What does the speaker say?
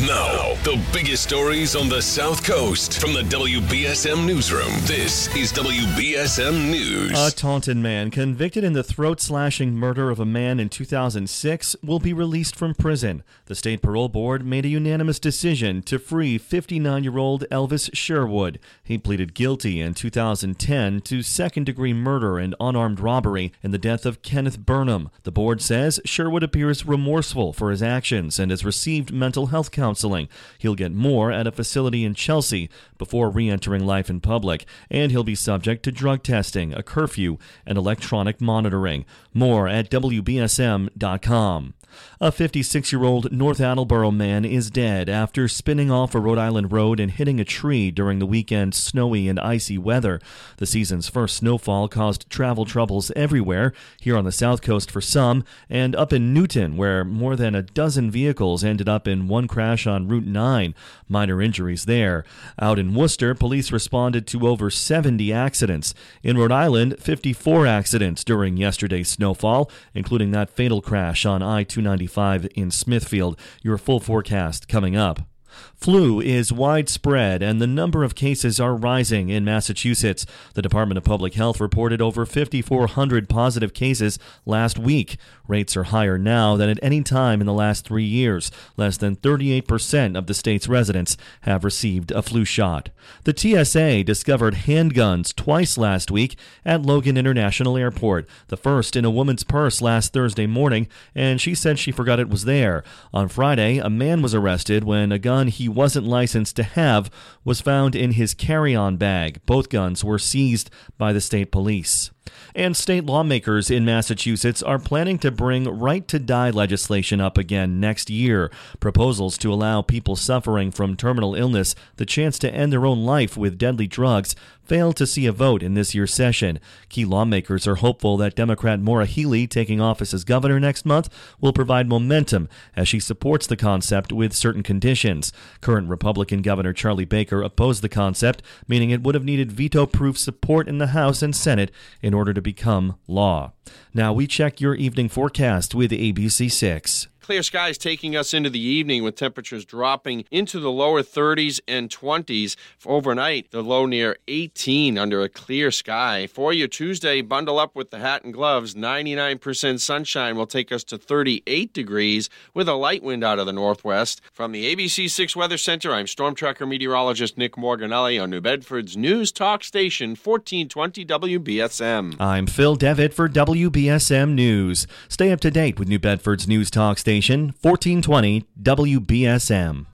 Now, the biggest stories on the South Coast from the WBSM Newsroom. This is WBSM News. A Taunton man convicted in the throat-slashing murder of a man in 2006 will be released from prison. The State Parole Board made a unanimous decision to free 59-year-old Elvis Sherwood. He pleaded guilty in 2010 to second-degree murder and unarmed robbery in the death of Kenneth Burnham. The board says Sherwood appears remorseful for his actions and has received mental health counseling. He'll get more at a facility in Chelsea before re-entering life in public, and he'll be subject to drug testing, a curfew, and electronic monitoring. More at WBSM.com. A 56-year-old North Attleboro man is dead after spinning off a Rhode Island road and hitting a tree during the weekend's snowy and icy weather. The season's first snowfall caused travel troubles everywhere, here on the South Coast for some, and up in Newton, where more than a dozen vehicles ended up in one crash on Route 9. Minor injuries there. Out in Worcester, police responded to over 70 accidents. In Rhode Island, 54 accidents during yesterday's snowfall, including that fatal crash on I-295 in Smithfield. Your full forecast coming up. Flu is widespread, and the number of cases are rising in Massachusetts. The Department of Public Health reported over 5,400 positive cases last week. Rates are higher now than at any time in the last 3 years. Less than 38% of the state's residents have received a flu shot. The TSA discovered handguns twice last week at Logan International Airport, the first in a woman's purse last Thursday morning, and she said she forgot it was there. On Friday, a man was arrested when a gun he wasn't licensed to have was found in his carry-on bag. Both guns were seized by the state police. And state lawmakers in Massachusetts are planning to bring right-to-die legislation up again next year. Proposals to allow people suffering from terminal illness the chance to end their own life with deadly drugs failed to see a vote in this year's session. Key lawmakers are hopeful that Democrat Maura Healey, taking office as governor next month, will provide momentum as she supports the concept with certain conditions. Current Republican Governor Charlie Baker opposed the concept, meaning it would have needed veto-proof support in the House and Senate in order to become law. Now we check your evening forecast with ABC6. Clear skies taking us into the evening with temperatures dropping into the lower 30s and 20s. Overnight, the low near 18 under a clear sky. For your Tuesday, bundle up with the hat and gloves. 99% sunshine will take us to 38 degrees with a light wind out of the northwest. From the ABC6 Weather Center, I'm Storm Tracker meteorologist Nick Morganelli on New Bedford's News Talk Station 1420 WBSM. I'm Phil Devitt for WBSM News. Stay up to date with New Bedford's News Talk Station 1420 WBSM.